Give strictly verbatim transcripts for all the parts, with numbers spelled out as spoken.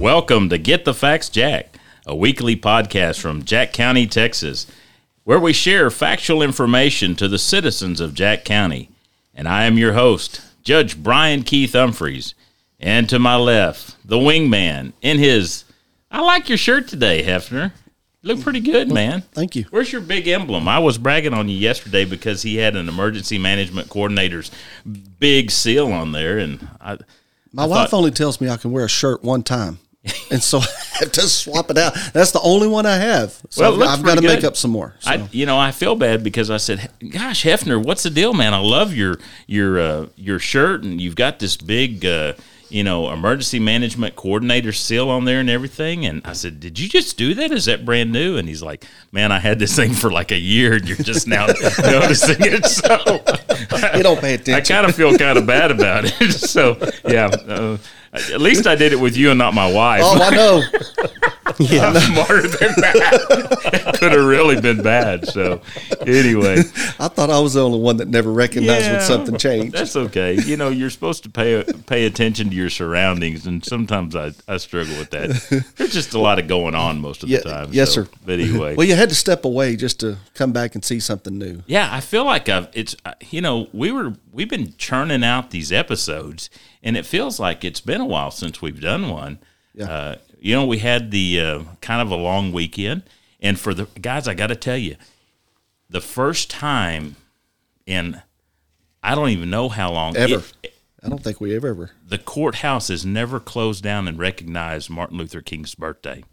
Welcome to Get the Facts Jack, a weekly podcast from Jack County, Texas, where we share factual information to the citizens of Jack County. And I am your host, Judge Brian Keith Humphreys. And to my left, the wingman in his... I like your shirt today, Hefner. You look pretty good, well, man. Thank you. Where's your big emblem? I was bragging on you yesterday because he had an emergency management coordinator's big seal on there, and I... My I wife thought, only tells me I can wear a shirt one time, and so I have to swap it out. That's the only one I have. So well, I've got to good. make up some more. So. I, you know, I feel bad because I said, "Gosh, Hefner, what's the deal, man? I love your your uh, your shirt, and you've got this big, uh, you know, emergency management coordinator seal on there and everything." And I said, "Did you just do that? Is that brand new?" And he's like, "Man, I had this thing for like a year, and you're just now noticing it." So. You don't pay attention. I kind of feel kind of bad about it. So, yeah. Uh, at least I did it with you and not my wife. Oh, I know. Yeah, I'm smarter than that. It could have really been bad. So, anyway. I thought I was the only one that never recognized yeah, when something changed. That's okay. You know, you're supposed to pay pay attention to your surroundings, and sometimes I, I struggle with that. There's just a lot of going on most of yeah, the time. Yes, so, sir. But anyway. Well, you had to step away just to come back and see something new. Yeah, I feel like I've, it's, you know, we were, we've been churning out these episodes, and it feels like it's been a while since we've done one. Yeah. Uh, You know, we had the uh, kind of a long weekend, and for the guys, I got to tell you, the first time in I don't even know how long ever. It, I don't think we have ever. The courthouse has never closed down and recognized Martin Luther King's birthday,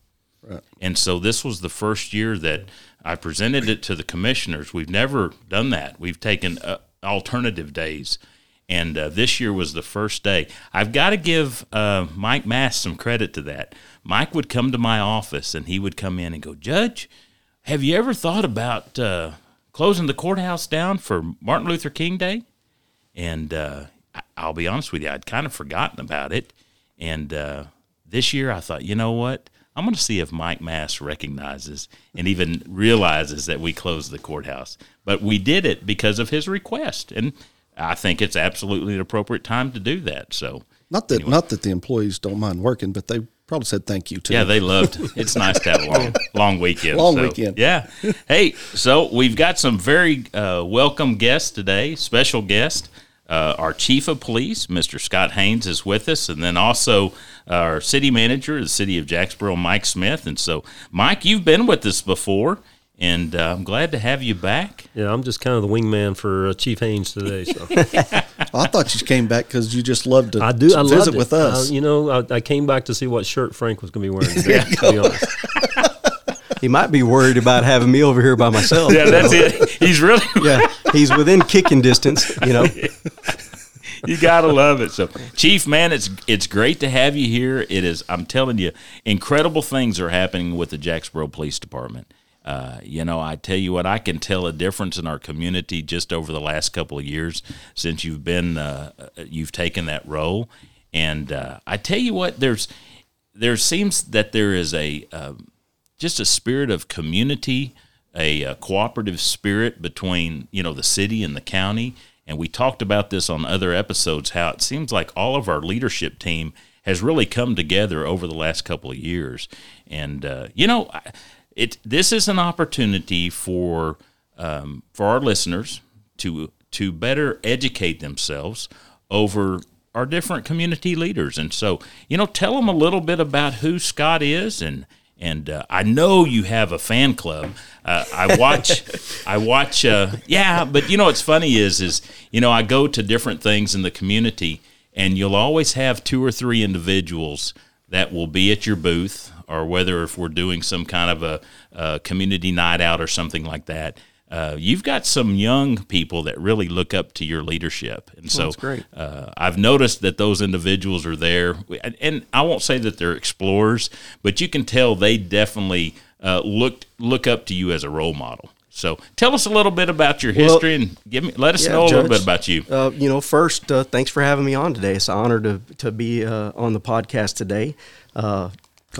right? And so this was the first year that I presented it to the commissioners. We've never done that. We've taken uh, alternative days. And uh, this year was the first day. I've got to give uh, Mike Maas some credit to that. Mike would come to my office, and he would come in and go, "Judge, have you ever thought about uh, closing the courthouse down for Martin Luther King Day?" And uh, I'll be honest with you, I'd kind of forgotten about it. And uh, this year I thought, you know what? I'm going to see if Mike Maas recognizes and even realizes that we closed the courthouse. But we did it because of his request, and I think it's absolutely an appropriate time to do that. So not that anyway. not that the employees don't mind working, but they probably said thank you too. Yeah, they loved it. It's nice to have a long, long weekend. Long so, weekend. Yeah. Hey, so we've got some very uh, welcome guests today, special guest. Uh, our chief of police, Mister Scott Haynes, is with us, and then also our city manager of the city of Jacksboro, Mike Smith. And so, Mike, you've been with us before. And uh, I'm glad to have you back. Yeah, I'm just kind of the wingman for uh, Chief Haynes today. So. Well, I thought you came back because you just loved to I do, I visit loved with it. us. Uh, you know, I, I came back to see what shirt Frank was going to be wearing today, to be honest. He might be worried about having me over here by myself. Yeah, that's know? it. He's really Yeah, he's within kicking distance, you know. You got to love it. So, Chief, man, it's it's great to have you here. It is, I'm telling you, incredible things are happening with the Jacksboro Police Department. Uh, you know, I tell you what, I can tell a difference in our community just over the last couple of years since you've been, uh, you've taken that role. And uh, I tell you what, there's, there seems that there is a, uh, just a spirit of community, a, a cooperative spirit between, you know, the city and the county. And we talked about this on other episodes, how it seems like all of our leadership team has really come together over the last couple of years. And, uh, you know, I, It this is an opportunity for um, for our listeners to to better educate themselves over our different community leaders, and so you know, tell them a little bit about who Scott is, and and uh, I know you have a fan club. Uh, I watch, I watch, uh, yeah. But you know, what's funny is is you know, I go to different things in the community, and you'll always have two or three individuals that will be at your booth. Or whether if we're doing some kind of a, a community night out or something like that, uh, you've got some young people that really look up to your leadership. And well, so great. Uh, I've noticed that those individuals are there. And I won't say that they're explorers, but you can tell they definitely uh, look, look up to you as a role model. So tell us a little bit about your history well, and give me let us yeah, know a Judge, little bit about you. Uh, you know, first, uh, thanks for having me on today. It's an honor to, to be uh, on the podcast today. Uh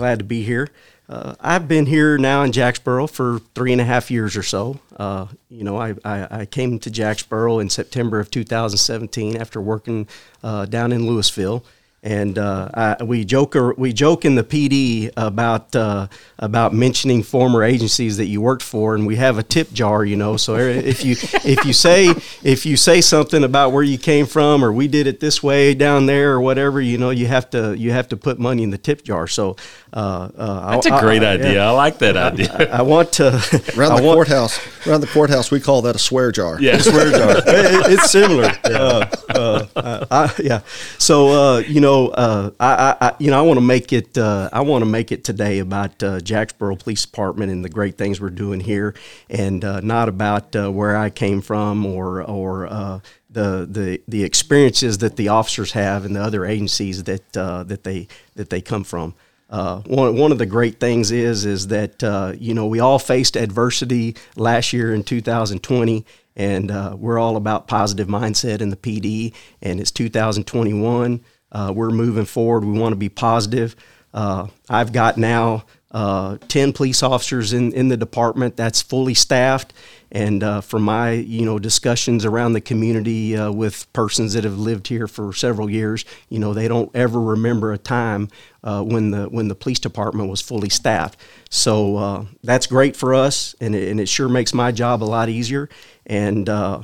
Glad to be here. Uh, I've been here now in Jacksboro for three and a half years or so. Uh, you know, I, I, I came to Jacksboro in September of two thousand seventeen after working uh, down in Louisville. And uh, I, we joke we joke in the P D about uh, about mentioning former agencies that you worked for, and we have a tip jar, you know. So if you if you say if you say something about where you came from, or we did it this way down there, or whatever, you know, you have to you have to put money in the tip jar. So uh, uh, that's I, a great I, idea. Yeah. I like that idea. I, I want to around the want, courthouse. Around the courthouse, we call that a swear jar. Yeah, a swear jar. It, it's similar. Yeah. Uh, uh, uh, I, yeah. So uh, you know. So, uh, I, I, you know, I want to make it. Uh, I want to make it today about uh, Jacksboro Police Department and the great things we're doing here, and uh, not about uh, where I came from or or uh, the the the experiences that the officers have in the other agencies that uh, that they that they come from. Uh, one one of the great things is is that uh, you know, we all faced adversity last year in two thousand twenty. And uh, we're all about positive mindset in the P D, and it's two thousand twenty-one. Uh, we're moving forward. We want to be positive. Uh, I've got now uh, ten police officers in, in the department that's fully staffed. And uh, from my, you know, discussions around the community uh, with persons that have lived here for several years, you know, they don't ever remember a time uh, when the when the police department was fully staffed. So uh, that's great for us, and it, and it sure makes my job a lot easier. And, uh,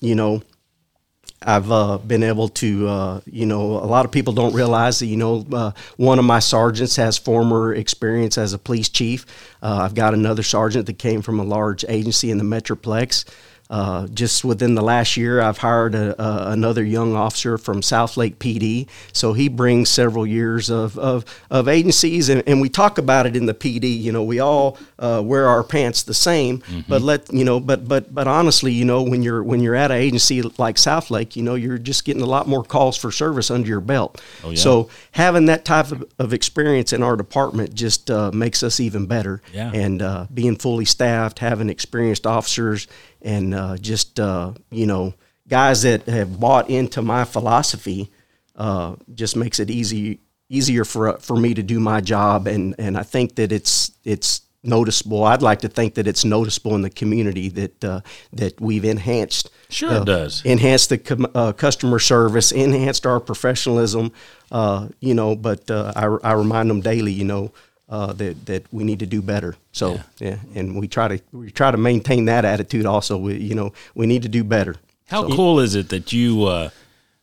you know, I've uh, been able to, uh, you know, a lot of people don't realize that, you know, uh, one of my sergeants has former experience as a police chief. Uh, I've got another sergeant that came from a large agency in the Metroplex. Uh, just within the last year, I've hired a, a, another young officer from Southlake P D. So he brings several years of of, of agencies, and, and we talk about it in the P D. You know, we all uh, wear our pants the same, mm-hmm. but let you know, but but but honestly, you know, when you're when you're at an agency like Southlake, you know, you're just getting a lot more calls for service under your belt. Oh, yeah. So having that type of, of experience in our department just uh, makes us even better. Yeah. And uh, being fully staffed, having experienced officers. And uh, just, uh, you know, guys that have bought into my philosophy uh, just makes it easy, easier for for me to do my job. And, and I think that it's it's noticeable. I'd like to think that it's noticeable in the community that uh, that we've enhanced. Sure uh, it does. Enhanced the com- uh, customer service, enhanced our professionalism, uh, you know, but uh, I, I remind them daily, you know, Uh, that that we need to do better. So yeah. yeah, and we try to we try to maintain that attitude. Also, we you know we need to do better. How so. Cool is it that you uh,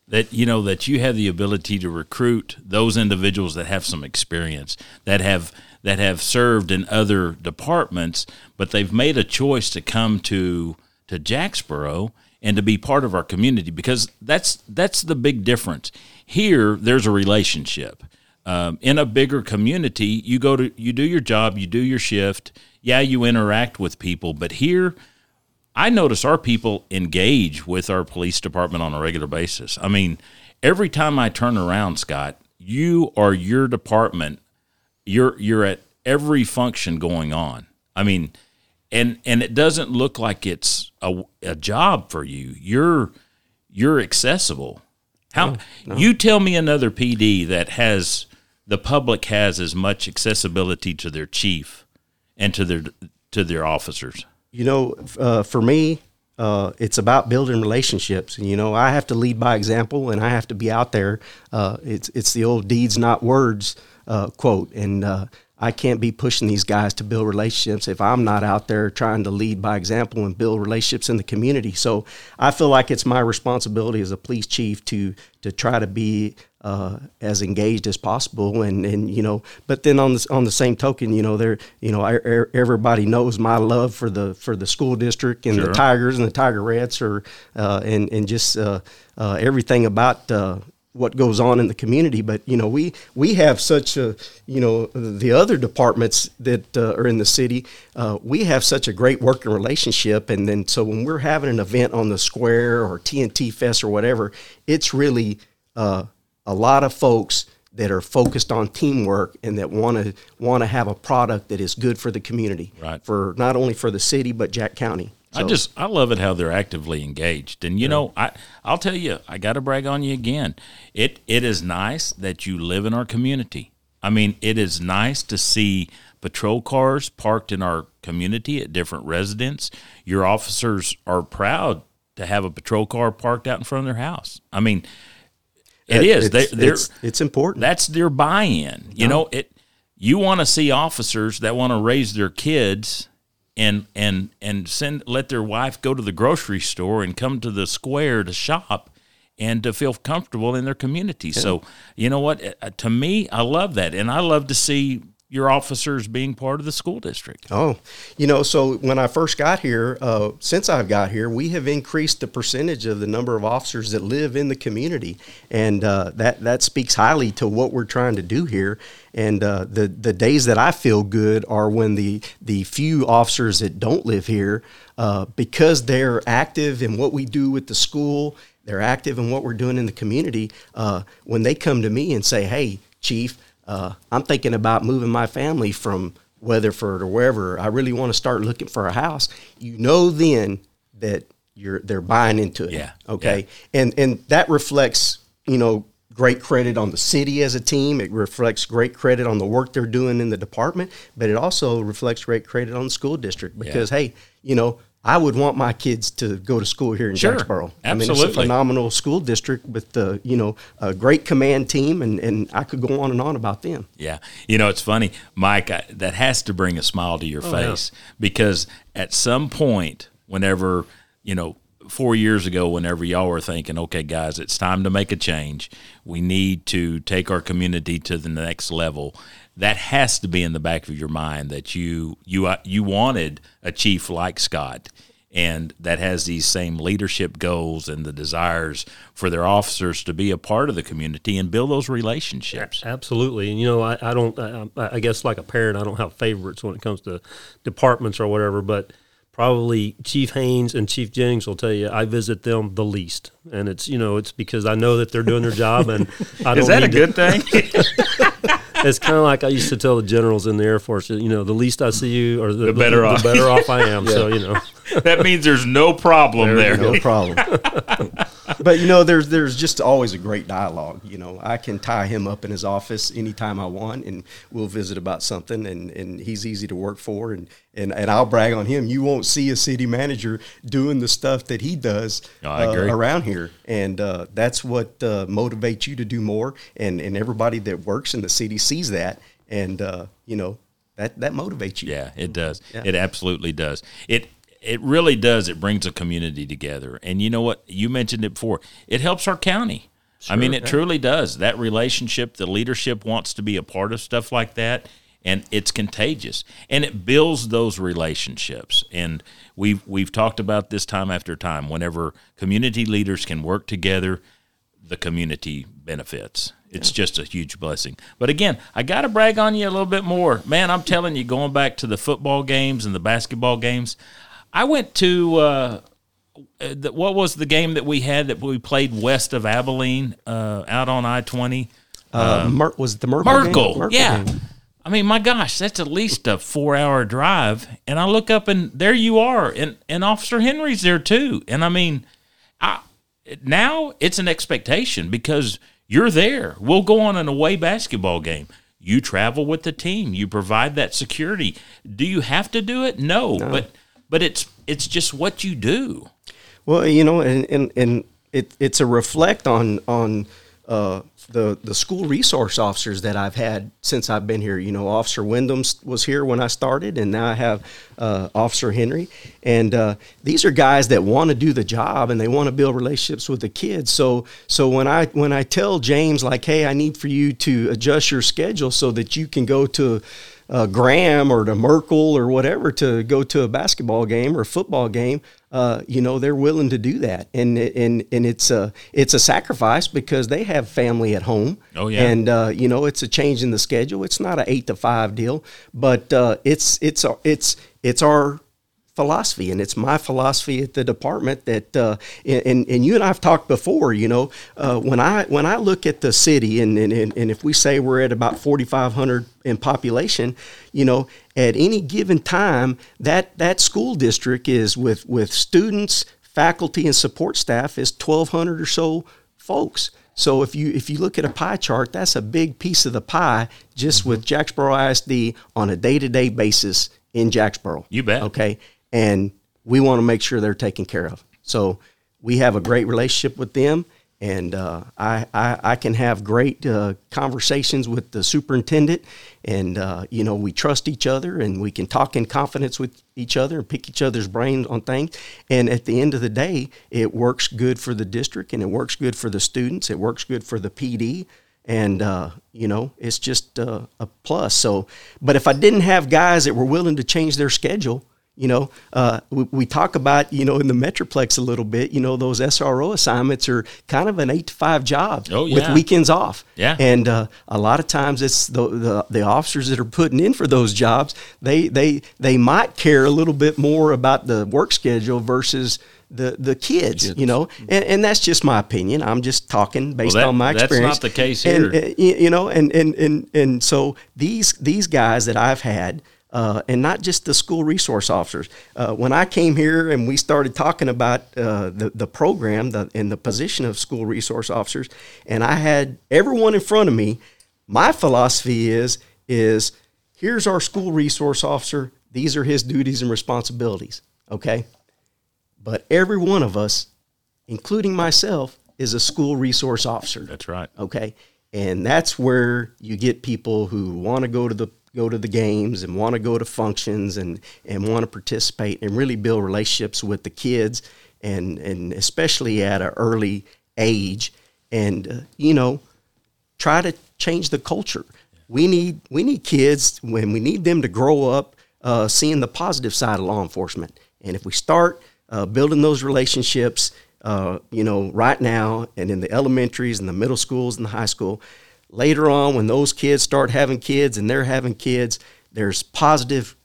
that you know that you have the ability to recruit those individuals that have some experience, that have that have served in other departments, but they've made a choice to come to to Jacksboro and to be part of our community, because that's that's the big difference. Here, there's a relationship. Um, in a bigger community, you go to, you do your job, you do your shift. Yeah, you interact with people, but here I notice our people engage with our police department on a regular basis. I mean, every time I turn around, Scott, you or your department, you're, you're at every function going on. I mean, and, and it doesn't look like it's a, a job for you. You're, you're accessible. How no, no. You tell me another P D that has, the public has as much accessibility to their chief and to their to their officers. You know, uh, for me, uh, it's about building relationships. And, you know, I have to lead by example, and I have to be out there. Uh, it's it's the old deeds, not words uh, quote. And uh, I can't be pushing these guys to build relationships if I'm not out there trying to lead by example and build relationships in the community. So I feel like it's my responsibility as a police chief to to try to be Uh, as engaged as possible, and, and you know, but then on the on the same token, you know, there, you know, I, I, everybody knows my love for the for the school district and sure. the Tigers and the Tigerettes, or uh, and and just uh, uh, everything about uh, what goes on in the community. But you know, we we have such a you know the other departments that uh, are in the city, uh, we have such a great working relationship, and then so when we're having an event on the square or T N T Fest or whatever, it's really Uh, a lot of folks that are focused on teamwork and that want to want to have a product that is good for the community, right. for not only for the city, but Jack County. So, I just, I love it how they're actively engaged. And, you yeah. know, I, I'll tell you, I got to brag on you again. It It is nice that you live in our community. I mean, it is nice to see patrol cars parked in our community at different residents. Your officers are proud to have a patrol car parked out in front of their house. I mean, It, it is. It's, they, they're, it's, it's important. That's their buy-in. You no. know, it. You want to see officers that want to raise their kids and and and send let their wife go to the grocery store and come to the square to shop and to feel comfortable in their community. Yeah. So, you know what? To me, I love that, and I love to see your officers being part of the school district. Oh, you know, so when I first got here, uh, since I've got here, we have increased the percentage of the number of officers that live in the community. And uh, that, that speaks highly to what we're trying to do here. And uh, the, the days that I feel good are when the, the few officers that don't live here, uh, because they're active in what we do with the school, they're active in what we're doing in the community, uh, when they come to me and say, hey, Chief, Uh, I'm thinking about moving my family from Weatherford or wherever. I really want to start looking for a house. You know, then that you're they're buying into it. Yeah. Okay. Yeah. And and that reflects, you know, great credit on the city as a team. It reflects great credit on the work they're doing in the department, but it also reflects great credit on the school district because yeah. hey, you know, I would want my kids to go to school here in sure, Jacksboro. Absolutely. I mean, it's a phenomenal school district with the, uh, you know, a great command team, and, and I could go on and on about them. Yeah. You know, it's funny, Mike, I, that has to bring a smile to your oh, face yeah. because at some point, whenever, you know, four years ago, whenever y'all were thinking, okay, guys, it's time to make a change. We need to take our community to the next level. That has to be in the back of your mind that you you you wanted a chief like Scott, and that has these same leadership goals and the desires for their officers to be a part of the community and build those relationships. Absolutely. And, you know, I, I don't I, I guess like a parent, I don't have favorites when it comes to departments or whatever, but probably Chief Haynes and Chief Jennings will tell you I visit them the least. And it's, you know, it's because I know that they're doing their job. And I don't Is that need a good to- thing? It's kind of like I used to tell the generals in the Air Force, you know, the least I see you, or the, the, better, the, off. the better off I am. Yeah. So, you know. That means there's no problem there. there. No problem. But, you know, there's there's just always a great dialogue. You know, I can tie him up in his office anytime I want, and we'll visit about something, and, and he's easy to work for, and, and, and I'll brag on him. You won't see a city manager doing the stuff that he does no, uh, around here, and uh, that's what uh, motivates you to do more, and, and everybody that works in the city sees that, and, uh, you know, that, that motivates you. Yeah, it does. Yeah. It absolutely does. It It really does. It brings a community together. And you know what? You mentioned it before. It helps our county. Sure, I mean, it yeah. truly does. That relationship, the leadership wants to be a part of stuff like that, and it's contagious. And it builds those relationships. And we've, we've talked about this time after time. Whenever community leaders can work together, the community benefits. It's yeah. just a huge blessing. But again, I got to brag on you a little bit more. Man, I'm telling you, going back to the football games and the basketball games, I went to uh, the, what was the game that we had that we played west of Abilene uh, out on I twenty? Uh, um, Mer- was it the Merkel? Merkel, Merkel yeah. Game. I mean, my gosh, that's at least a four-hour drive. And I look up, and there you are. And, and Officer Henry's there, too. And, I mean, I, now it's an expectation because you're there. We'll go on an away basketball game. You travel with the team. You provide that security. Do you have to do it? No, no. but – But it's it's just what you do. Well, you know, and, and, and it, it's a reflect on on uh, the the school resource officers that I've had since I've been here. You know, Officer Wyndham was here when I started, and now I have uh, Officer Henry. And uh, these are guys that want to do the job, and they want to build relationships with the kids. So so when I when I tell James, like, hey, I need for you to adjust your schedule so that you can go to – Uh, Graham or to Merkel or whatever to go to a basketball game or a football game, uh, you know, they're willing to do that. And and and it's a, it's a sacrifice because they have family at home. Oh, yeah. And, uh, you know, it's a change in the schedule. It's not an eight to five deal, but uh, it's it's it's it's our philosophy, and it's my philosophy at the department that uh, and and you and I've talked before, you know, uh, when I when I look at the city and and, and if we say we're at about forty-five hundred in population, you know, at any given time that that school district is with with students, faculty, and support staff is twelve hundred or so folks. So if you if you look at a pie chart, that's a big piece of the pie just with Jacksboro I S D on a day-to-day basis in Jacksboro. You bet. Okay. And we want to make sure they're taken care of. So we have a great relationship with them, And uh, I, I I can have great uh, conversations with the superintendent, and uh, you know, we trust each other, and we can talk in confidence with each other and pick each other's brains on things. And at the end of the day, it works good for the district, and it works good for the students. It works good for the P D, and uh, you know, it's just uh, a plus. So, but if I didn't have guys that were willing to change their schedule. You know, uh, we, we talk about, you know, in the Metroplex a little bit, you know, those S R O assignments are kind of an eight to five job oh, yeah. with weekends off. Yeah. And uh, a lot of times it's the, the the officers that are putting in for those jobs, they they they might care a little bit more about the work schedule versus the the kids, kids. You know, and, and that's just my opinion. I'm just talking based well, that, on my experience. That's not the case here. And, uh, you know, and, and, and, and so these these guys that I've had, Uh, and not just the school resource officers. Uh, when I came here and we started talking about uh, the, the program the, and the position of school resource officers, and I had everyone in front of me, my philosophy is, is here's our school resource officer. These are his duties and responsibilities, okay? But every one of us, including myself, is a school resource officer. That's right. Okay? And that's where you get people who want to go to the go to the games and want to go to functions and, and want to participate and really build relationships with the kids and, and especially at an early age and, uh, you know, try to change the culture. We need, we need kids when we need them to grow up uh, seeing the positive side of law enforcement. And if we start uh, building those relationships, uh, you know, right now and in the elementaries and the middle schools and the high school, later on, when those kids start having kids and they're having kids, there's positive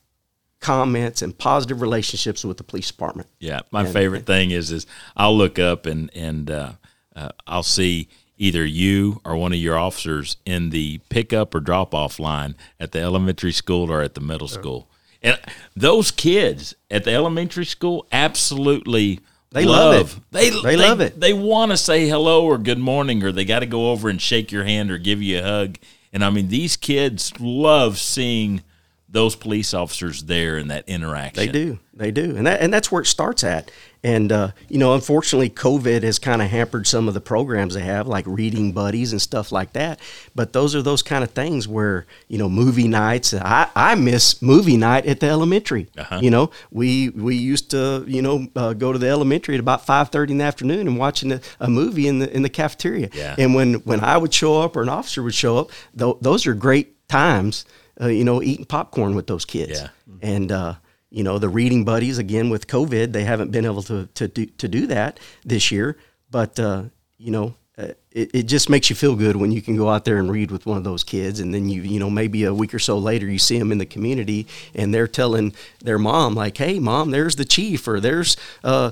comments and positive relationships with the police department. Yeah, my and, favorite and, thing is is I'll look up and and uh, uh, I'll see either you or one of your officers in the pickup or drop off line at the elementary school or at the middle school, and those kids at the elementary school absolutely. They love, love it. They, they, they love it. They want to say hello or good morning, or they got to go over and shake your hand or give you a hug. And, I mean, these kids love seeing those police officers there in that interaction. They do. They do. And that, and that's where it starts at. And, uh, you know, unfortunately, COVID has kind of hampered some of the programs they have, like reading buddies and stuff like that. But those are those kind of things where, you know, movie nights. I, I miss movie night at the elementary. Uh-huh. You know, we we used to, you know, uh, go to the elementary at about five thirty in the afternoon and watching a, a movie in the in the cafeteria. Yeah. And when, when I would show up or an officer would show up, th- those are great times, uh, you know, eating popcorn with those kids. Yeah. And, uh you know, the reading buddies, again, with COVID, they haven't been able to to do, to do that this year. But, uh, you know, uh, it, it just makes you feel good when you can go out there and read with one of those kids. And then, you you know, maybe a week or so later, you see them in the community and they're telling their mom, like, hey, Mom, there's the chief or there's uh,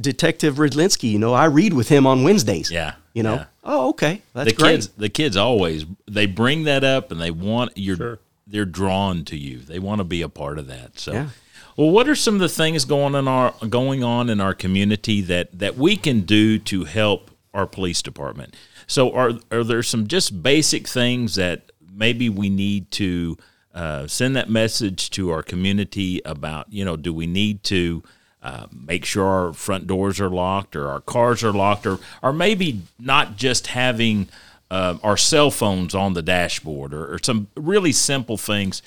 Detective Ridlinski. You know, I read with him on Wednesdays. Yeah. You know, yeah. Oh, okay. That's the great. Kids, the kids always, they bring that up and they want, you're, sure. they're drawn to you. They want to be a part of that. So. Yeah. Well, what are some of the things going on in our going on in our community that, that we can do to help our police department? So, are are there some just basic things that maybe we need to uh, send that message to our community about? You know, do we need to uh, make sure our front doors are locked or our cars are locked, or or maybe not just having uh, our cell phones on the dashboard, or, or some really simple things.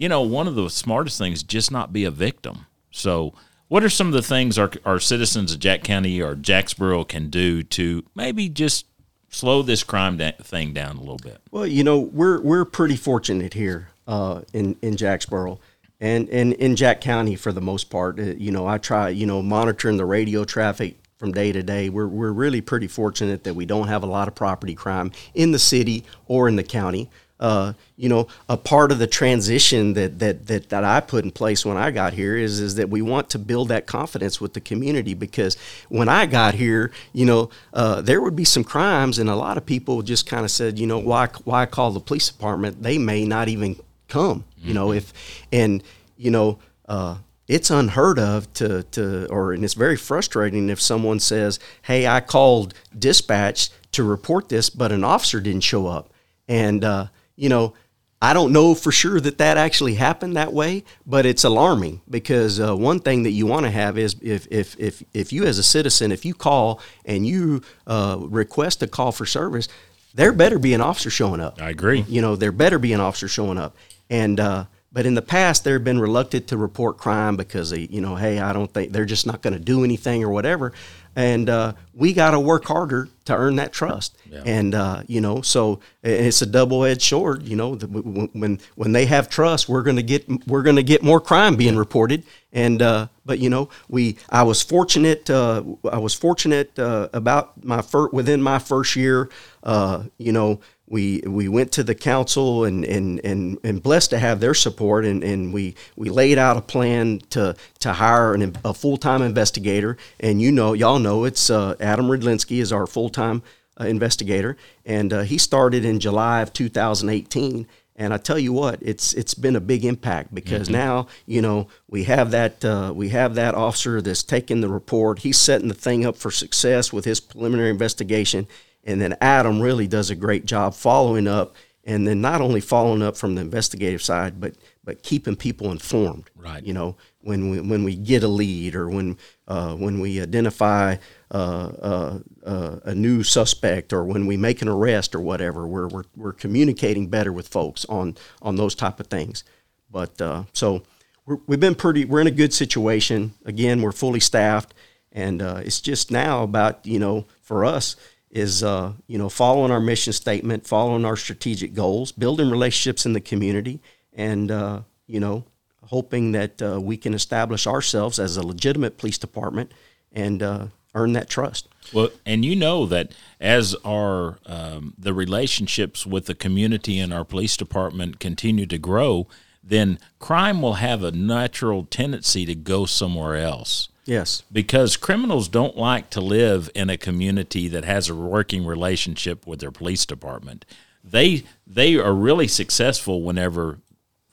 You know, one of the smartest things is just not be a victim. So what are some of the things our, our citizens of Jack County or Jacksboro can do to maybe just slow this crime da- thing down a little bit? Well, you know, we're we're pretty fortunate here uh, in, in Jacksboro and, and in Jack County for the most part. You know, I try, you know, monitoring the radio traffic from day to day. We're we're really pretty fortunate that we don't have a lot of property crime in the city or in the county. Uh, you know, a part of the transition that, that that that I put in place when I got here is is that we want to build that confidence with the community, because when I got here, you know, uh, there would be some crimes and a lot of people just kind of said, you know, why why call the police department? They may not even come, you know, if and, you know, uh, it's unheard of to, to or and it's very frustrating if someone says, hey, I called dispatch to report this, but an officer didn't show up. And, uh, you know, I don't know for sure that that actually happened that way, but it's alarming because uh, one thing that you want to have is if if if if you as a citizen, if you call and you uh, request a call for service, there better be an officer showing up. I agree. You know, there better be an officer showing up. And uh, but in the past, they've been reluctant to report crime because they, you know, hey, I don't think they're just not going to do anything or whatever. And uh, we got to work harder to earn that trust. Yeah. And, uh, you know, so it's a double-edged sword. You know, the, when when they have trust, we're going to get we're going to get more crime being reported. And uh, but, you know, we I was fortunate. Uh, I was fortunate uh, about my fir- within my first year. Uh, you know, we we went to the council and and and, and blessed to have their support. And, and we we laid out a plan to to hire an, a full-time investigator. And, you know, y'all know. It's uh, Adam Ridlinski is our full-time uh, investigator, and uh, he started in July of two thousand eighteen. And I tell you what, it's it's been a big impact because mm-hmm. now you know we have that uh, we have that officer that's taking the report. He's setting the thing up for success with his preliminary investigation, and then Adam really does a great job following up, and then not only following up from the investigative side, but but keeping people informed. Right, you know. When we when we get a lead or when uh, when we identify uh, uh, uh, a new suspect or when we make an arrest or whatever, we're we're, we're communicating better with folks on on those type of things. But uh, so we're, we've been pretty. We're in a good situation. Again, we're fully staffed, and uh, it's just now about you know for us is uh, you know following our mission statement, following our strategic goals, building relationships in the community, and uh, you know. hoping that uh, we can establish ourselves as a legitimate police department and uh, earn that trust. Well, and you know that as our um, the relationships with the community and our police department continue to grow, then crime will have a natural tendency to go somewhere else. Yes. Because criminals don't like to live in a community that has a working relationship with their police department. They they are really successful whenever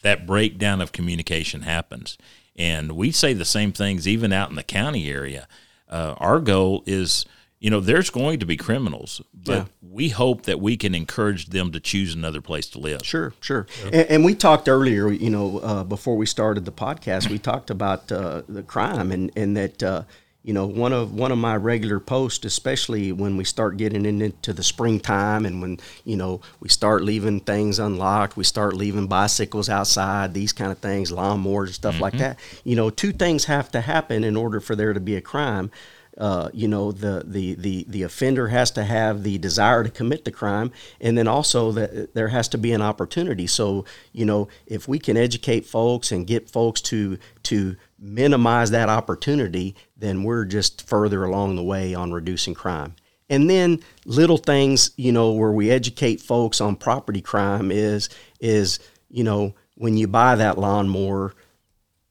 that breakdown of communication happens. And we say the same things even out in the county area. Uh, our goal is, you know, there's going to be criminals, but yeah. we hope that we can encourage them to choose another place to live. Sure, sure. Yeah. And, and we talked earlier, you know, uh, before we started the podcast, we talked about uh, the crime and, and that, uh, you know, one of one of my regular posts, especially when we start getting into the springtime and when, you know, we start leaving things unlocked, we start leaving bicycles outside, these kind of things, lawnmowers, stuff mm-hmm. like that. You know, two things have to happen in order for there to be a crime. Uh, you know, the, the, the, the offender has to have the desire to commit the crime, and then also that there has to be an opportunity. So, you know, if we can educate folks and get folks to to minimize that opportunity, then we're just further along the way on reducing crime. And then little things, you know, where we educate folks on property crime is, is you know, when you buy that lawnmower,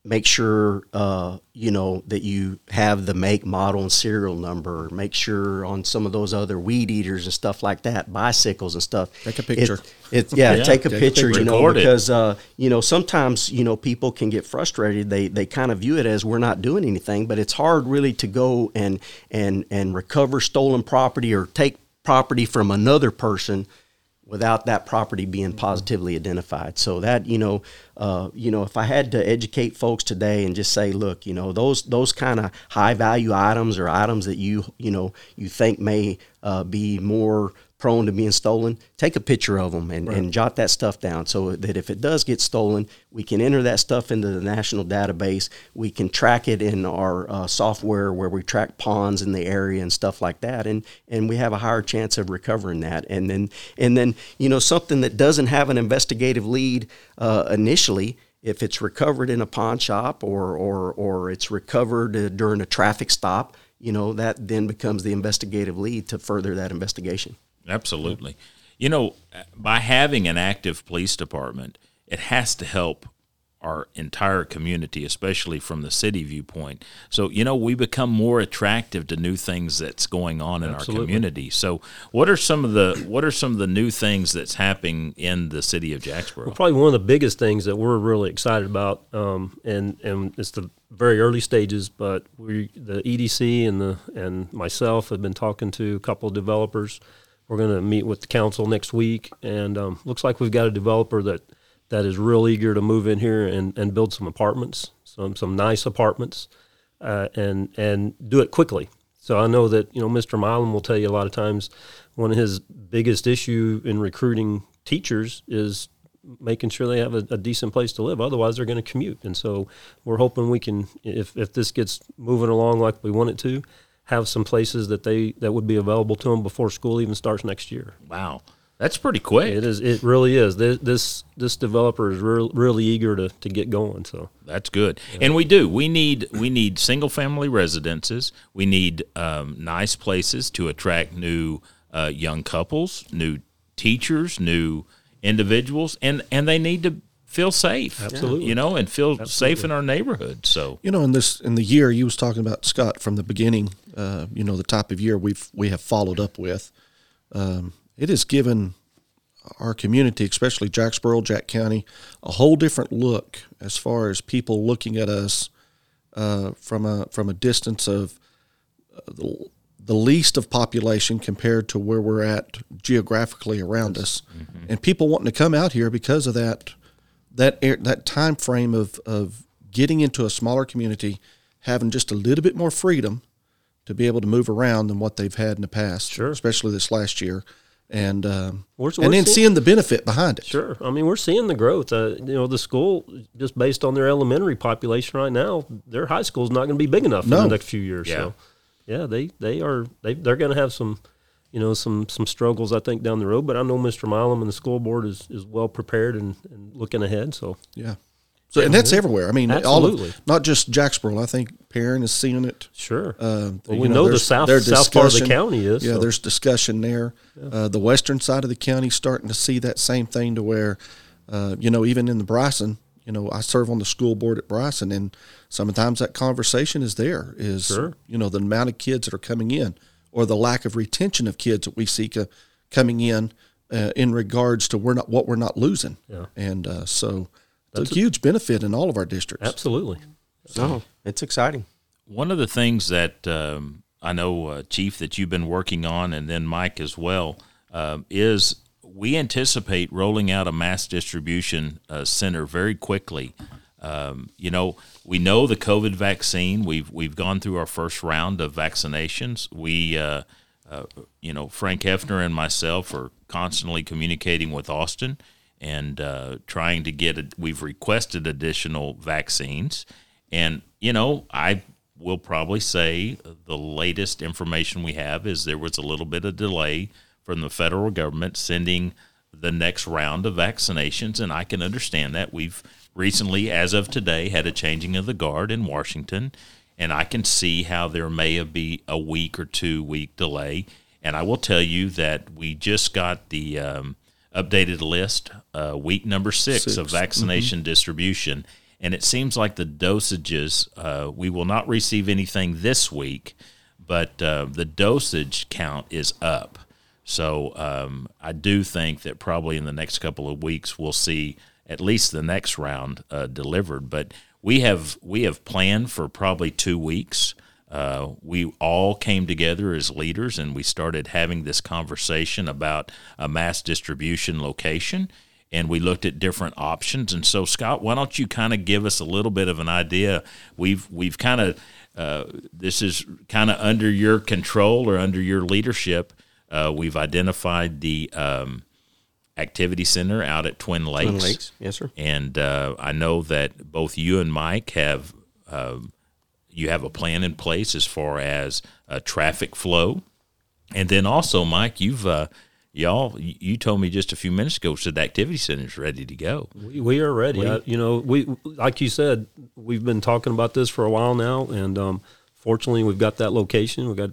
make sure, uh, you know, that you have the make, model, and serial number. Make sure on some of those other weed eaters and stuff like that, bicycles and stuff. Take a picture. It, it, yeah, yeah, take a take picture, a picture you know, because, uh, you know, sometimes, you know, people can get frustrated. They they kind of view it as we're not doing anything, but it's hard really to go and and and recover stolen property or take property from another person without that property being positively identified. So that, you know, uh, you know, if I had to educate folks today and just say, look, you know, those those kind of high value items or items that you, you know, you think may uh, be more prone to being stolen, take a picture of them and, right. and jot that stuff down so that if it does get stolen, we can enter that stuff into the national database. We can track it in our uh, software where we track pawns in the area and stuff like that. And, and we have a higher chance of recovering that. And then, and then, you know, something that doesn't have an investigative lead uh, initially, if it's recovered in a pawn shop or, or, or it's recovered uh, during a traffic stop, you know, that then becomes the investigative lead to further that investigation. Absolutely. You know, by having an active police department, it has to help our entire community, especially from the city viewpoint. So, you know, we become more attractive to new things that's going on in Absolutely. Our community. So what are some of the what are some of the new things that's happening in the city of Jacksboro? Well, probably one of the biggest things that we're really excited about, um, and, and it's the very early stages, but we the E D C and the and myself have been talking to a couple of developers. We're going to meet with the council next week, and um, looks like we've got a developer that that is real eager to move in here and, and build some apartments, some some nice apartments, uh, and and do it quickly. So I know that, you know, Mister Milam will tell you a lot of times one of his biggest issue in recruiting teachers is making sure they have a, a decent place to live. Otherwise, they're going to commute. And so we're hoping we can, if if this gets moving along like we want it to, have some places that they that would be available to them before school even starts next year. Wow. That's pretty quick. It is. It really is. This this, this developer is re- really eager to, to get going. So that's good. Yeah. And we do. We need we need single family residences. We need um, nice places to attract new uh, young couples, new teachers, new individuals, and, and they need to feel safe. Absolutely. You know, and feel Absolutely. safe in our neighborhood. So you know, in this in the year you was talking about, Scott, from the beginning, uh, you know, the type of year we've we have followed up with. Um, It has given our community, especially Jacksboro, Jack County, a whole different look as far as people looking at us uh, from a from a distance of the, the least of population compared to where we're at geographically around us, mm-hmm. and people wanting to come out here because of that that air, that time frame of of getting into a smaller community, having just a little bit more freedom to be able to move around than what they've had in the past, sure. especially this last year. And um, we're, and we're then seeing, seeing the benefit behind it. Sure. I mean, we're seeing the growth. Uh, you know, the school, just based on their elementary population right now, their high school is not going to be big enough no. in the next few years. Yeah. So, yeah, they, they are, they, they're going to have some, you know, some some struggles, I think, down the road. But I know Mister Milam and the school board is, is well prepared and, and looking ahead. So, yeah. So, and that's everywhere. I mean, Absolutely. all of, not just Jacksboro. I think Perrin is seeing it. Sure. Uh, well, we know, know the south, south part of the county is. Yeah, so. There's discussion there. Yeah. Uh, the western side of the county is starting to see that same thing to where, uh, you know, even in the Bryson, you know, I serve on the school board at Bryson, and sometimes that conversation is there is, sure. you know, the amount of kids that are coming in or the lack of retention of kids that we see co- coming in uh, in regards to we're not what we're not losing. Yeah. And uh, so – That's a huge benefit in all of our districts. Absolutely. So it's exciting. One of the things that um, I know, uh, Chief, that you've been working on, and then Mike as well, uh, is we anticipate rolling out a mass distribution uh, center very quickly. Um, you know, we know the COVID vaccine. We've we've gone through our first round of vaccinations. We, uh, uh, you know, Frank Hefner and myself are constantly communicating with Austin. And uh, trying to get it, we've requested additional vaccines. And, you know, I will probably say the latest information we have is there was a little bit of delay from the federal government sending the next round of vaccinations. And I can understand that. We've recently, as of today, had a changing of the guard in Washington. And I can see how there may be a week or two week delay. And I will tell you that we just got the, um, updated list, uh, week number six, six. of vaccination mm-hmm. distribution. And it seems like the dosages, uh, we will not receive anything this week, but uh, the dosage count is up. So um, I do think that probably in the next couple of weeks we'll see at least the next round uh, delivered. But we have we have planned for probably two weeks. Uh, we all came together as leaders, and we started having this conversation about a mass distribution location, and we looked at different options. And so, Scott, why don't you kind of give us a little bit of an idea? We've we've kind of uh, this is kind of under your control or under your leadership. Uh, we've identified the um, activity center out at Twin Lakes. Twin Lakes, yes, sir. And uh, I know that both you and Mike have. Uh, You have a plan in place as far as uh, traffic flow, and then also, Mike, you've uh, y'all you told me just a few minutes ago said the activity center is ready to go. We, we are ready. We, I, you know, we like you said, we've been talking about this for a while now, and um, fortunately, we've got that location. We got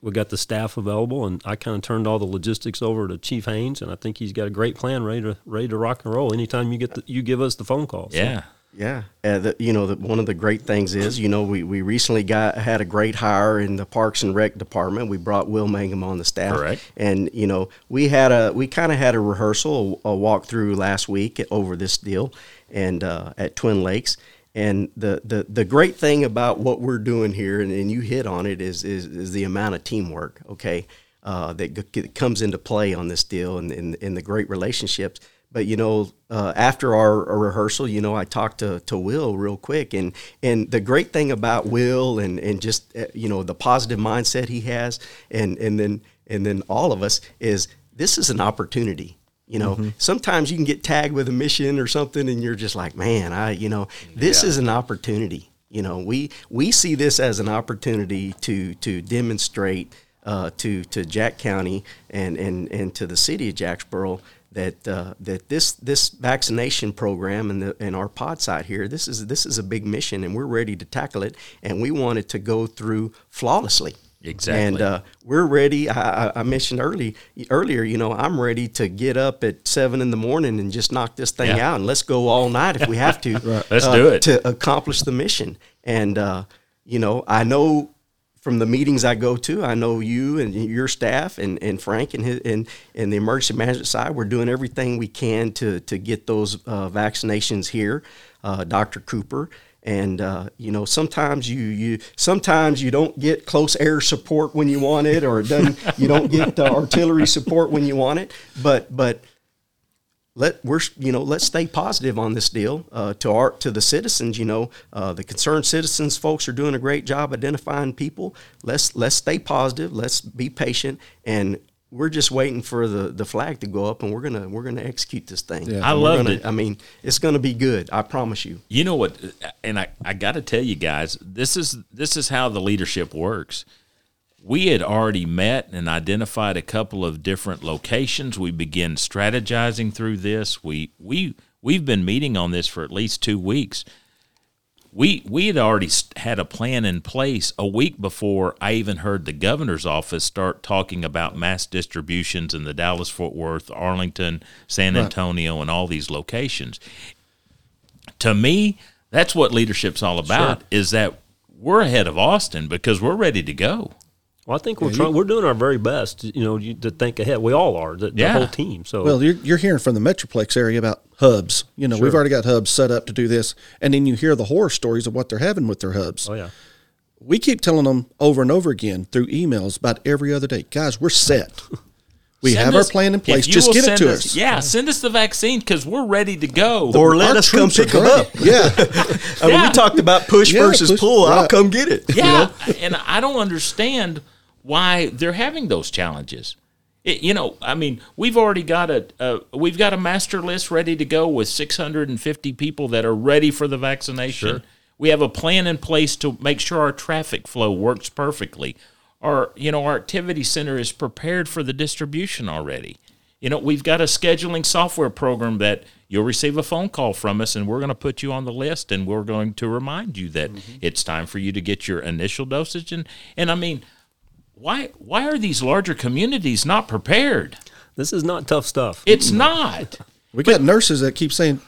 we got the staff available, and I kind of turned all the logistics over to Chief Haynes, and I think he's got a great plan ready to ready to rock and roll. Anytime you get the, you give us the phone call, so. Yeah. Yeah, uh, the, you know, the, one of the great things is, you know, we, we recently got had a great hire in the Parks and Rec department. We brought Will Mangum on the staff, Correct. and you know, we had a we kind of had a rehearsal, a, a walkthrough last week over this deal, and uh, at Twin Lakes. And the, the, the great thing about what we're doing here, and, and you hit on it, is is, is the amount of teamwork, okay, uh, that g- comes into play on this deal, and in the great relationships. But, you know, uh, after our, our rehearsal, you know, I talked to, to Will real quick. And, and the great thing about Will and, and just, uh, you know, the positive mindset he has and, and then and then all of us is this is an opportunity. You know, mm-hmm. sometimes you can get tagged with a mission or something and you're just like, man, I, you know, this yeah. is an opportunity. You know, we we see this as an opportunity to to demonstrate uh, to to Jack County and, and, and to the city of Jacksboro that uh, that this this vaccination program and the and our pod site here, this is this is a big mission and we're ready to tackle it. And we want it to go through flawlessly. Exactly. And uh, we're ready. I, I mentioned early earlier, you know, I'm ready to get up at seven in the morning and just knock this thing yeah. out, and let's go all night if we have to. Right. Let's uh, do it. To accomplish the mission. And, uh, you know, I know from the meetings I go to, I know you and your staff and, and Frank and, his, and and the emergency management side, we're doing everything we can to, to get those uh, vaccinations here, uh, Doctor Cooper. And, uh, you know, sometimes you, you sometimes you don't get close air support when you want it, or it doesn't, you don't get uh, artillery support when you want it. But but let we're you know let's stay positive on this deal uh, to our to the citizens. You know, uh, the concerned citizens folks are doing a great job identifying people. Let's let's stay positive. Let's be patient, and we're just waiting for the, the flag to go up, and we're gonna we're gonna execute this thing. Yeah. I love it. I mean, it's gonna be good. I promise you. You know what? And I, I got to tell you guys, this is this is how the leadership works. We had already met and identified a couple of different locations. We began strategizing through this. We we we've been meeting on this for at least two weeks. We we had already had a plan in place a week before I even heard the governor's office start talking about mass distributions in the Dallas-Fort Worth, Arlington, San Antonio, right. and all these locations. To me, that's what leadership's all about, sure. is that we're ahead of Austin because we're ready to go. Well, I think we're yeah, trying, we're doing our very best, to, you know, you, to think ahead. We all are, the, yeah. the whole team. So, well, you're you're hearing from the Metroplex area about hubs. You know, sure. we've already got hubs set up to do this, and then you hear the horror stories of what they're having with their hubs. Oh yeah, we keep telling them over and over again through emails about every other day, guys. We're set. We send have us, our plan in place. Just get it to us, us. Yeah, send us the vaccine because we're ready to go. The, or let us come pick them up. Yeah. I mean, yeah. We talked about push yeah, versus push, pull. Right. I'll come get it. Yeah, you know? And I don't understand why they're having those challenges. It, you know, I mean, we've already got a uh, we've got a master list ready to go with six hundred fifty people that are ready for the vaccination. Sure. We have a plan in place to make sure our traffic flow works perfectly. Our, you know, our activity center is prepared for the distribution already. You know, we've got a scheduling software program that you'll receive a phone call from us, and we're going to put you on the list, and we're going to remind you that mm-hmm. it's time for you to get your initial dosage. And, and I mean, why why are these larger communities not prepared? This is not tough stuff. It's mm-hmm. not. We got but, nurses that keep saying,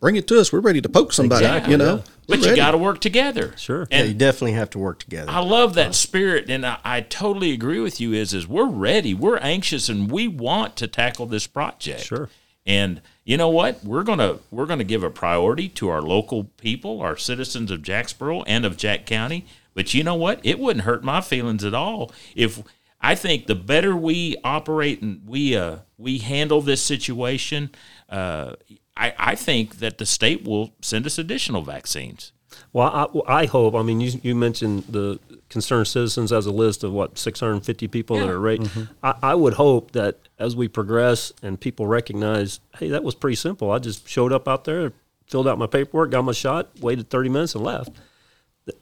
bring it to us. We're ready to poke somebody, exactly. you know. Yeah. But ready. You got to work together. Sure. And yeah, you definitely have to work together. I love that spirit, and I, I totally agree with you is, is we're ready, we're anxious, and we want to tackle this project. Sure. And you know what? We're going to we're going to give a priority to our local people, our citizens of Jacksboro and of Jack County. But you know what? It wouldn't hurt my feelings at all if I think the better we operate and we uh, we handle this situation, uh I, I think that the state will send us additional vaccines. Well, I, well, I hope. I mean, you, you mentioned the concerned citizens as a list of, what, six hundred fifty people yeah. that are right. Mm-hmm. I, I would hope that as we progress and people recognize, hey, that was pretty simple. I just showed up out there, filled out my paperwork, got my shot, waited thirty minutes and left.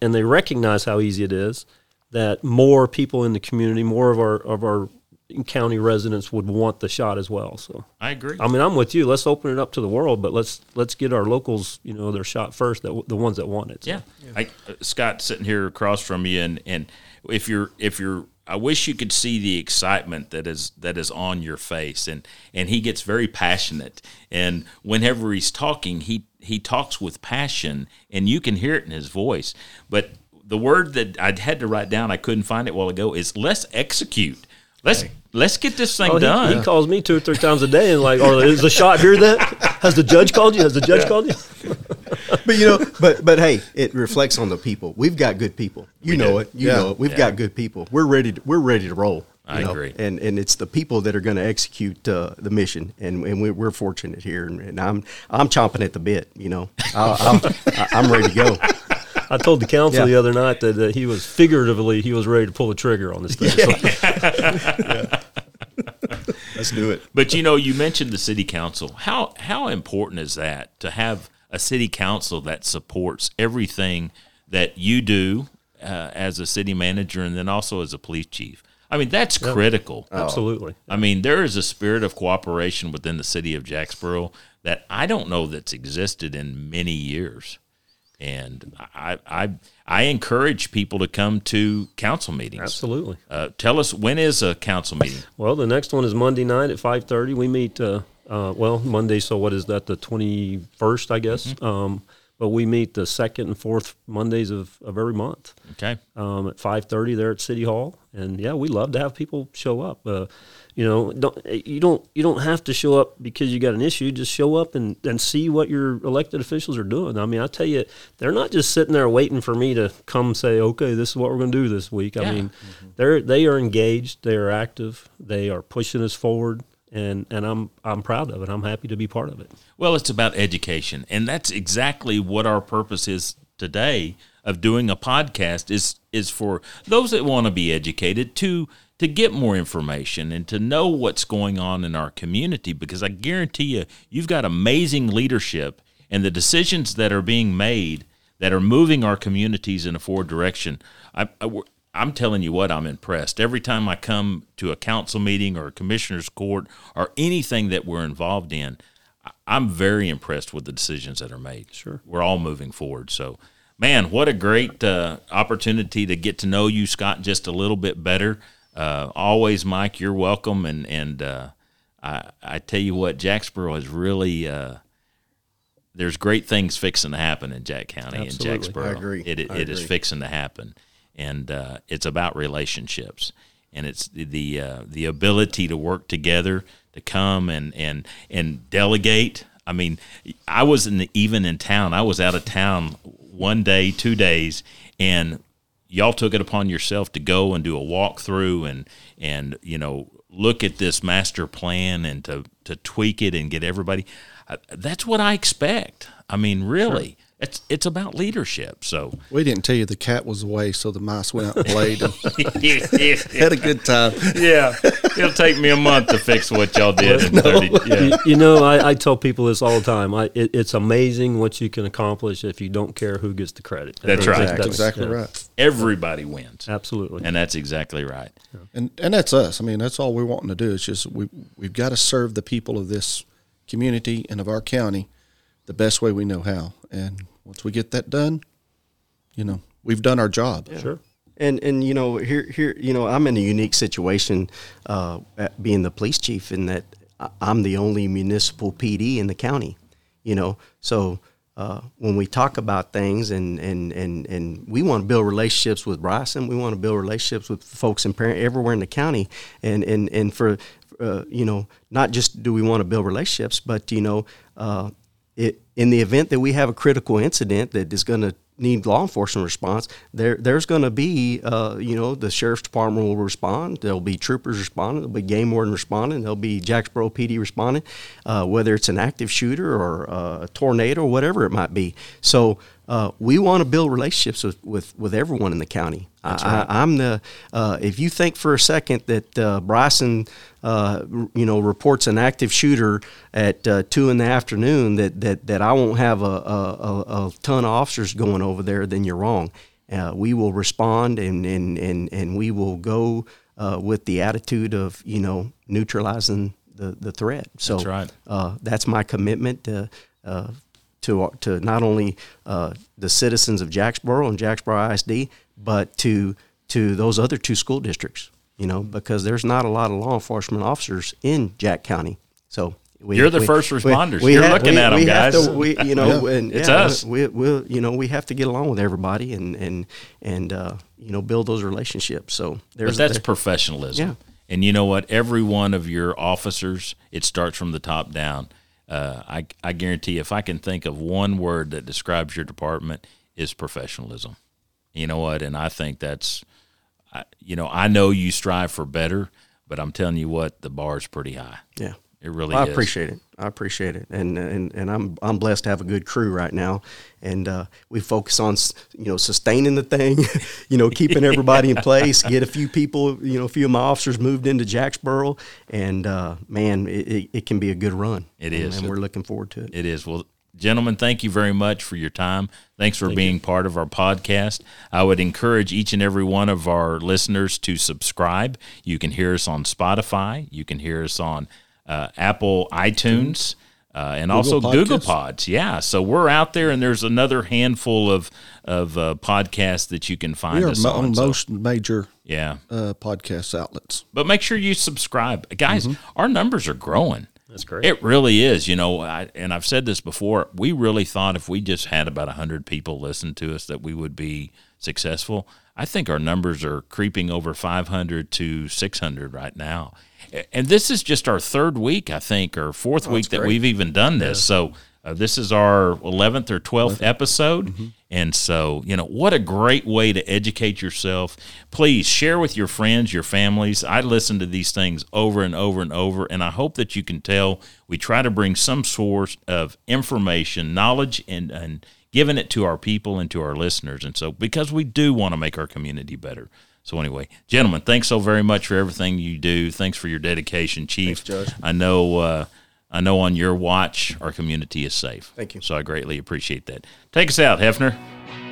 And they recognize how easy it is, that more people in the community, more of our of our county residents would want the shot as well. So I agree. I mean, I'm with you. Let's open it up to the world, but let's let's get our locals, you know, their shot first. That the ones that want it. So. Yeah. yeah. I, uh, Scott sitting here across from you, and, and if you're if you're, I wish you could see the excitement that is that is on your face, and and he gets very passionate, and whenever he's talking, he he talks with passion, and you can hear it in his voice. But the word that I had to write down, I couldn't find it a while ago, is let's execute. Let's let's get this thing oh, he, done. He calls me two or three times a day and like, or is the shot here that? Has the judge called you? Has the judge yeah. called you? But you know, but but hey, it reflects on the people. We've got good people. You we know do. it. You yeah. know it. We've yeah. got good people. We're ready to, we're ready to roll. I know? agree. And and it's the people that are going to execute uh, the mission, and and we, we're fortunate here. And, and I'm I'm chomping at the bit, you know. I'll, I'll, I'm ready to go. I told the council yeah. the other night that uh, he was figuratively he was ready to pull the trigger on this thing. Yeah. yeah. Let's do it. But you know, you mentioned the city council. How how important is that to have a city council that supports everything that you do uh, as a city manager and then also as a police chief? I mean, that's yeah. critical. Oh. Absolutely. I mean, there is a spirit of cooperation within the city of Jacksboro that I don't know that's existed in many years. And I I I encourage people to come to council meetings. Absolutely. Uh, tell us, when is a council meeting? Well, the next one is Monday night at five thirty. We meet, uh, uh, well, Monday, so what is that, the twenty-first, I guess? Mm-hmm. Um, but we meet the second and fourth Mondays of, of every month. Okay. Um, at five thirty there at City Hall. And, yeah, we love to have people show up. Uh, you know, don't, you don't you don't have to show up because you got an issue. Just show up and, and see what your elected officials are doing. I mean, I tell you, they're not just sitting there waiting for me to come say, okay, this is what we're going to do this week. I yeah. mean, mm-hmm. they're they are engaged. They are active. They are pushing us forward. And and I'm I'm proud of it. I'm happy to be part of it. Well, it's about education, and that's exactly what our purpose is today of doing a podcast is is for those that want to be educated to to get more information and to know what's going on in our community. Because I guarantee you, you've got amazing leadership, and the decisions that are being made that are moving our communities in a forward direction. I, I I'm telling you what, I'm impressed. Every time I come to a council meeting or a commissioner's court or anything that we're involved in, I'm very impressed with the decisions that are made. Sure. We're all moving forward. So, man, what a great uh, opportunity to get to know you, Scott, just a little bit better. Uh, always, Mike, you're welcome. And, and uh, I, I tell you what, Jacksboro is really uh, – there's great things fixing to happen in Jack County and Jacksboro. I agree. It, it, I it agree. is fixing to happen. And uh, it's about relationships, and it's the the, uh, the ability to work together, to come and and and delegate. I mean, I wasn't even in town. I was out of town one day, two days, and y'all took it upon yourself to go and do a walkthrough and and you know look at this master plan and to to tweak it and get everybody. Uh, that's what I expect. I mean, really. Sure. It's it's about leadership. So we didn't tell you the cat was away, so the mice went out and played and yeah, yeah. had a good time. Yeah, it'll take me a month to fix what y'all did. in no. thirty, yeah. you, you know, I, I tell people this all the time. I, it, it's amazing what you can accomplish if you don't care who gets the credit. That's, that's right. Exactly, that's exactly yeah. right. Everybody wins. Absolutely. And that's exactly right. Yeah. And and that's us. I mean, that's all we're wanting to do. It's just we we've got to serve the people of this community and of our county the best way we know how. And once we get that done, you know, we've done our job. Yeah. Sure. And, and you know, here, here, you know, I'm in a unique situation uh, at being the police chief in that I'm the only municipal P D in the county, you know. So uh, when we talk about things and, and, and, and we want to build relationships with Bryson, we want to build relationships with folks in parent everywhere in the county. And, and, and for, uh, you know, not just do we want to build relationships, but, you know, uh, It, in the event that we have a critical incident that is going to need law enforcement response, there there's going to be, uh, you know, the sheriff's department will respond. There'll be troopers responding. There'll be game warden responding. There'll be Jacksboro P D responding, uh, whether it's an active shooter or uh, a tornado or whatever it might be. So uh, we want to build relationships with, with, with everyone in the county. That's right. I, I'm the uh, if you think for a second that uh, Bryson, uh, you know, reports an active shooter at uh, two in the afternoon that that, that I won't have a, a, a ton of officers going over there, then you're wrong. Uh, we will respond and and, and, and we will go uh, with the attitude of, you know, neutralizing the, the threat. So that's right. Uh, that's my commitment to. Uh, To, to not only uh, the citizens of Jacksboro and Jacksboro I S D, but to to those other two school districts, you know, because there's not a lot of law enforcement officers in Jack County. So we, you're the we, first responders. We, we you're have, looking we, at them, we guys. To, we, you know, yeah. and, yeah, it's us. We, we, you know, we have to get along with everybody and and and uh, you know, build those relationships. So there's but that's there. professionalism. Yeah. And you know what? Every one of your officers, it starts from the top down. Uh, I, I guarantee if I can think of one word that describes your department, is professionalism. You know what? And I think that's I, you know, I know you strive for better, but I'm telling you what, the bar's pretty high. Yeah. It really well, I is. I appreciate it. I appreciate it. And, and, and I'm, I'm blessed to have a good crew right now. And, uh, we focus on, you know, sustaining the thing, you know, keeping everybody in place, get a few people, you know, a few of my officers moved into Jacksboro, and, uh, man, it, it, it can be a good run. It and, is. And we're looking forward to it. It is. Well, gentlemen, thank you very much for your time. Thanks for thank being you. part of our podcast. I would encourage each and every one of our listeners to subscribe. You can hear us on Spotify. You can hear us on Uh, Apple iTunes, uh, and Google also podcasts. Google Pods. Yeah, so we're out there, and there's another handful of of uh, podcasts that you can find we us are on. So. Most major yeah uh, podcast outlets. But make sure you subscribe. Guys, mm-hmm. our numbers are growing. That's great. It really is. You know, I, and I've said this before, we really thought if we just had about one hundred people listen to us that we would be successful. I think our numbers are creeping over five hundred to six hundred right now. And this is just our third week, I think, or fourth oh, week that great. we've even done this. Yeah. So uh, this is our eleventh or twelfth episode. Mm-hmm. And so, you know, what a great way to educate yourself. Please share with your friends, your families. I listen to these things over and over and over, and I hope that you can tell we try to bring some source of information, knowledge, and, and giving it to our people and to our listeners. And so because we do want to make our community better. So anyway, gentlemen, thanks so very much for everything you do. Thanks for your dedication, Chief. Thanks, Judge. I know, uh, I know on your watch, our community is safe. Thank you. So I greatly appreciate that. Take us out, Hefner.